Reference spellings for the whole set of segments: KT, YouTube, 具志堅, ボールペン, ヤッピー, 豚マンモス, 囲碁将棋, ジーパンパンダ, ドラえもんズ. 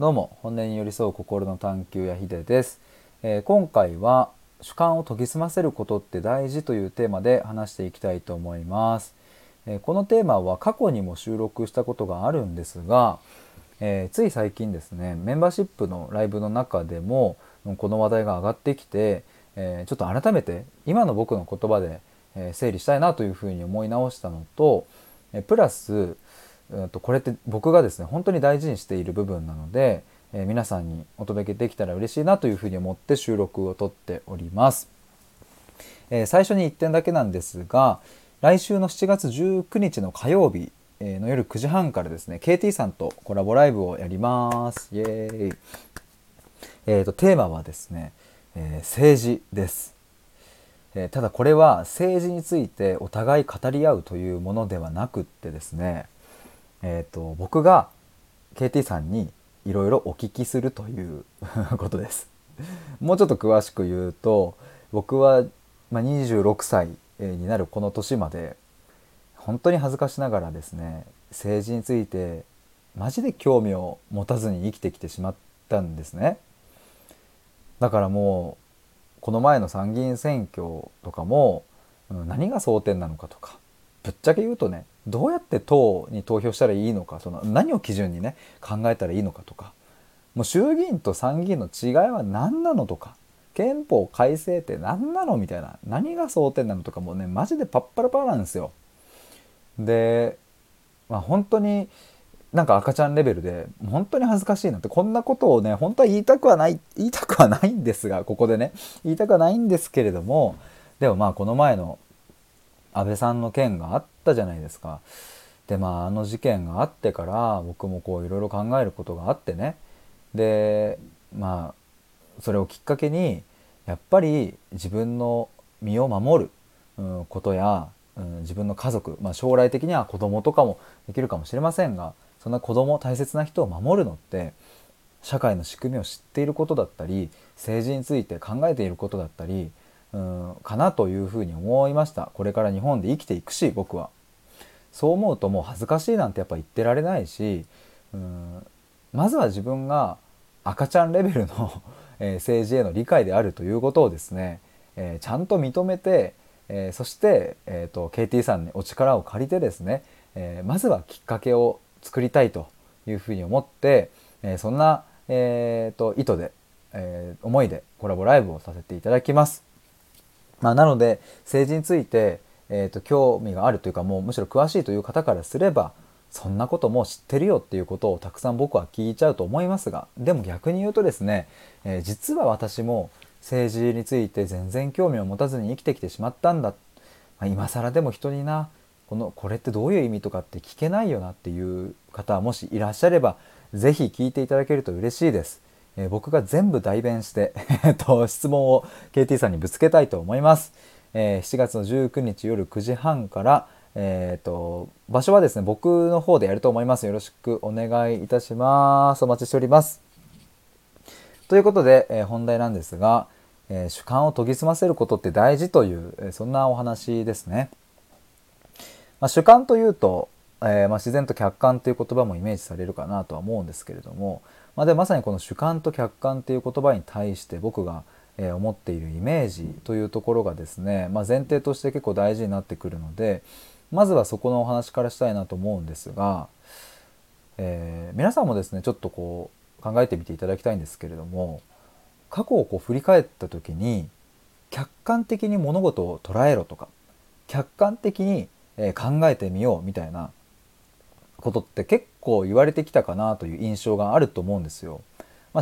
どうも、本音に寄り添う心の探求やヒデです。今回は主観を研ぎ澄ませることって大事というテーマで話していきたいと思います。このテーマは過去にも収録したことがあるんですが、つい最近ですね、メンバーシップのライブの中でもこの話題が上がってきて、ちょっと改めて今の僕の言葉で整理したいなというふうに思い直したのと、プラスこれって僕がですね本当に大事にしている部分なので、皆さんにお届けできたら嬉しいなというふうに思って収録を撮っております。最初に1点だけなんですが、来週の7月19日の火曜日の夜9時半からですね KT さんとコラボライブをやります。イエーイ。テーマはですね、政治です。ただこれは政治についてお互い語り合うというものではなくってですね、僕が KT さんにいろいろお聞きするということです。もうちょっと詳しく言うと、僕は26歳になるこの年まで本当に恥ずかしながらですね、政治についてマジで興味を持たずに生きてきてしまったんですね。だからもうこの前の参議院選挙とかも何が争点なのかとか、ぶっちゃけ言うとね、どうやって党に投票したらいいのか、その何を基準にね考えたらいいのかとか、もう衆議院と参議院の違いは何なのとか、憲法改正って何なのみたいな、何が争点なのとか、もうねマジでパッパラパーなんですよ。で、本当になんか赤ちゃんレベルで本当に恥ずかしいなって、こんなことをね本当は言いたくはないんですが、ここでね言いたくはないんですけれども、でもこの前の安倍さんの件があったじゃないですか。であの事件があってから僕もこういろいろ考えることがあってね、でそれをきっかけにやっぱり自分の身を守ることや、自分の家族、将来的には子供とかもできるかもしれませんが、そんな子供、大切な人を守るのって社会の仕組みを知っていることだったり、政治について考えていることだったりかなというふうに思いました。これから日本で生きていくし、僕はそう思うともう恥ずかしいなんてやっぱ言ってられないし、まずは自分が赤ちゃんレベルの政治への理解であるということをですね、ちゃんと認めて、そして、KT さんにお力を借りてですね、まずはきっかけを作りたいというふうに思って、そんな、意図で、思いでコラボライブをさせていただきます。なので政治について、興味があるというか、もうむしろ詳しいという方からすれば、そんなことも知ってるよっていうことをたくさん僕は聞いちゃうと思いますが、でも逆に言うとですね、実は私も政治について全然興味を持たずに生きてきてしまったんだ、今更でも人になこれってどういう意味とかって聞けないよなっていう方もしいらっしゃれば、ぜひ聞いていただけると嬉しいです。僕が全部代弁して質問を KT さんにぶつけたいと思います。7月の19日夜9時半から、場所はですね僕の方でやると思います。よろしくお願いいたします。お待ちしております。ということで、本題なんですが、主観を研ぎ澄ませることって大事という、そんなお話ですね。主観というと、自然と客観という言葉もイメージされるかなとは思うんですけれども、でまさにこの主観と客観という言葉に対して僕が思っているイメージというところがですね、前提として結構大事になってくるので、まずはそこのお話からしたいなと思うんですが、皆さんもですねちょっとこう考えてみていただきたいんですけれども、過去をこう振り返った時に客観的に物事を捉えろとか、客観的に考えてみようみたいなことって結構言われてきたかなという印象があると思うんですよ。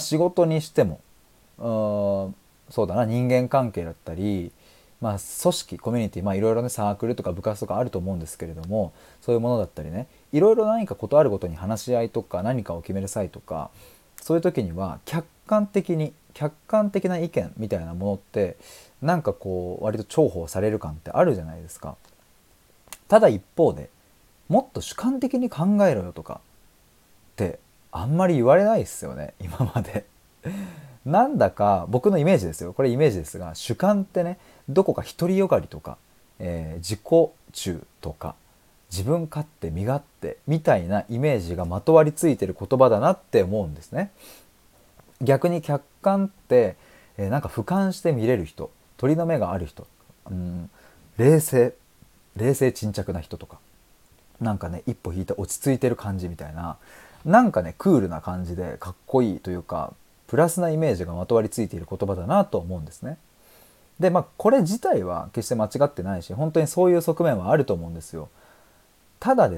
仕事にしてもそうだな、人間関係だったり、組織、コミュニティ、いろいろねサークルとか部活とかあると思うんですけれども、そういうものだったりね、いろいろ何かことあるごとに話し合いとか何かを決める際とか、そういう時には客観的な意見みたいなものってなんかこう割と重宝される感ってあるじゃないですか。ただ一方でもっと主観的に考えろよとかってあんまり言われないですよね、今まで。なんだか僕のイメージですよ、これイメージですが、主観ってねどこか独りよがりとか、自己中とか、自分勝手、身勝手みたいなイメージがまとわりついてる言葉だなって思うんですね。逆に客観って、なんか俯瞰して見れる人、鳥の目がある人、冷静沈着な人とか、なんかね一歩引いて落ち着いてる感じみたいな、なんかねクールな感じでかっこいいというかプラスなイメージがまとわりついている言葉だなと思うんですね。でこれ自体は決して間違ってないし、本当にそういう側面はあると思うんですよ。ただ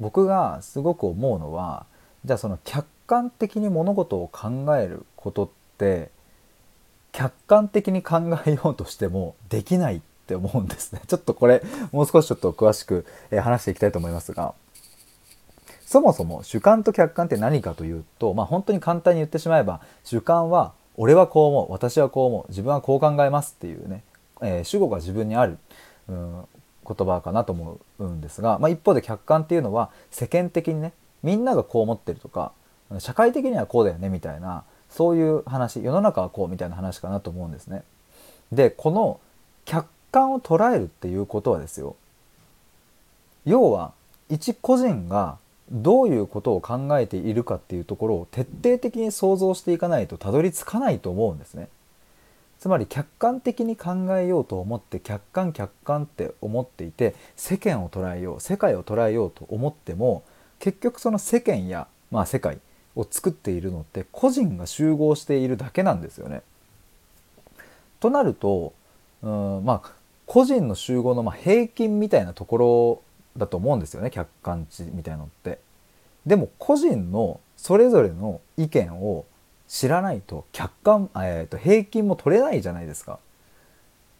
僕がすごく思うのは、じゃあその客観的に物事を考えることって客観的に考えようとしてもできないって思うんですね。ちょっとこれもう少しちょっと詳しく話していきたいと思いますが、そもそも主観と客観って何かというと、本当に簡単に言ってしまえば、主観は俺はこう思う、私はこう思う、自分はこう考えますっていうね、主語が自分にある、言葉かなと思うんですが、一方で客観っていうのは世間的にね、みんながこう思ってるとか、社会的にはこうだよねみたいな、そういう話、世の中はこうみたいな話かなと思うんですね。で、この客観を捉えるっていうことはですよ、要は一個人がどういうことを考えているかっていうところを徹底的に想像していかないとたどり着かないと思うんですね。つまり客観的に考えようと思って、客観って思っていて、世間を捉えよう、世界を捉えようと思っても、結局その世間や、世界を作っているのって個人が集合しているだけなんですよね。となると個人の集合の平均みたいなところだと思うんですよね、客観値みたいなのって。でも個人のそれぞれの意見を知らないと平均も取れないじゃないですか。っ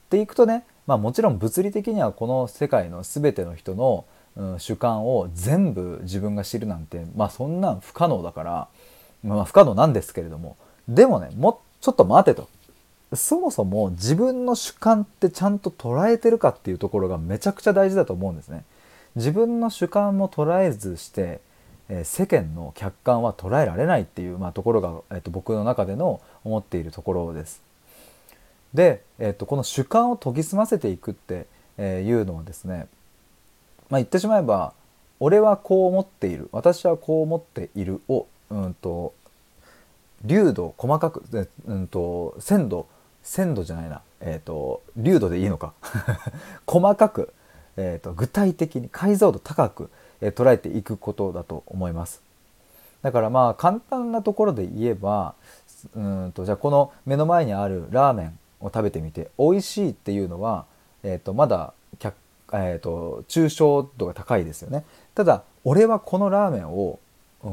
ていくとね、もちろん物理的にはこの世界の全ての人の、主観を全部自分が知るなんて、そんなん不可能だから、不可能なんですけれども、でもね、もうちょっと待てと。そもそも自分の主観ってちゃんと捉えてるかっていうところがめちゃくちゃ大事だと思うんですね。自分の主観も捉えずして、世間の客観は捉えられないっていう、ところが、僕の中での思っているところです。で、この主観を研ぎ澄ませていくっていうのはですね、言ってしまえば、俺はこう思っている、私はこう思っているを、粒度細かく、粒度でいいのか細かく、具体的に解像度高く、捉えていくことだと思います。だから簡単なところで言えば、じゃあこの目の前にあるラーメンを食べてみて美味しいっていうのは、まだ抽象度が高いですよね。ただ俺はこのラーメンを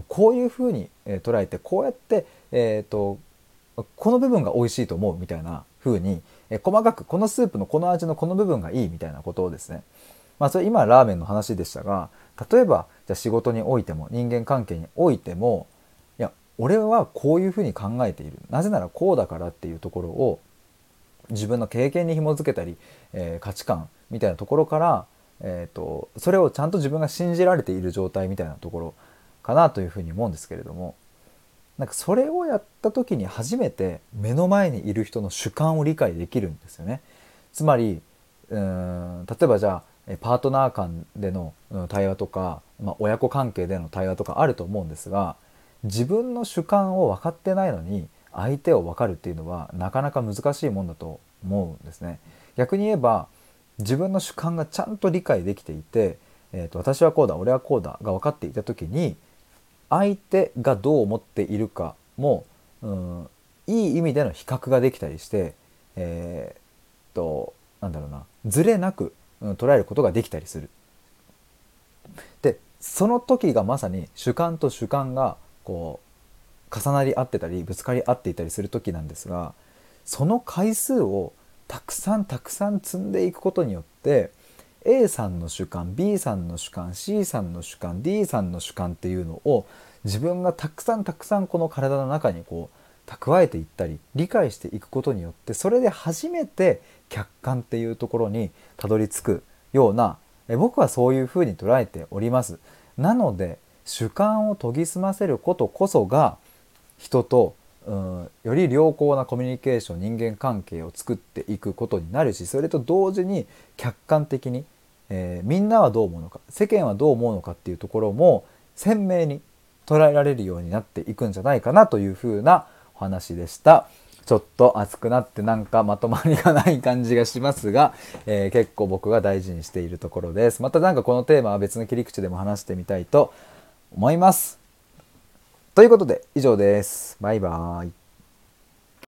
こういうふうに捉えて、こうやって、この部分が美味しいと思うみたいなふうに、細かくこのスープのこの味のこの部分がいいみたいなことをですね、それ今ラーメンの話でしたが、例えばじゃあ仕事においても人間関係においても、いや俺はこういうふうに考えている、なぜならこうだからっていうところを自分の経験に紐づけたり、価値観みたいなところから、それをちゃんと自分が信じられている状態みたいなところかなというふうに思うんですけれども、なんかそれをやった時に初めて目の前にいる人の主観を理解できるんですよね。つまり例えばじゃあパートナー間での対話とか、親子関係での対話とかあると思うんですが、自分の主観を分かってないのに相手を分かるっていうのはなかなか難しいもんだと思うんですね。逆に言えば自分の主観がちゃんと理解できていて、私はこうだ俺はこうだが分かっていた時に、相手がどう思っているかも、いい意味での比較ができたりして、ずれなく捉えることができたりする。で、その時がまさに主観と主観がこう重なり合ってたりぶつかり合っていたりする時なんですが、その回数をたくさん積んでいくことによって、A さんの主観、B さんの主観、C さんの主観、D さんの主観っていうのを自分がたくさんこの体の中にこう蓄えていったり理解していくことによって、それで初めて客観っていうところにたどり着くような、僕はそういうふうに捉えております。なので主観を研ぎ澄ませることこそが人とより良好なコミュニケーション、人間関係を作っていくことになるし、それと同時に客観的に、みんなはどう思うのか、世間はどう思うのかっていうところも鮮明に捉えられるようになっていくんじゃないかなというふうなお話でした。ちょっと熱くなってなんかまとまりがない感じがしますが、結構僕が大事にしているところです。またなんかこのテーマは別の切り口でも話してみたいと思います。ということで以上です。バイバーイ。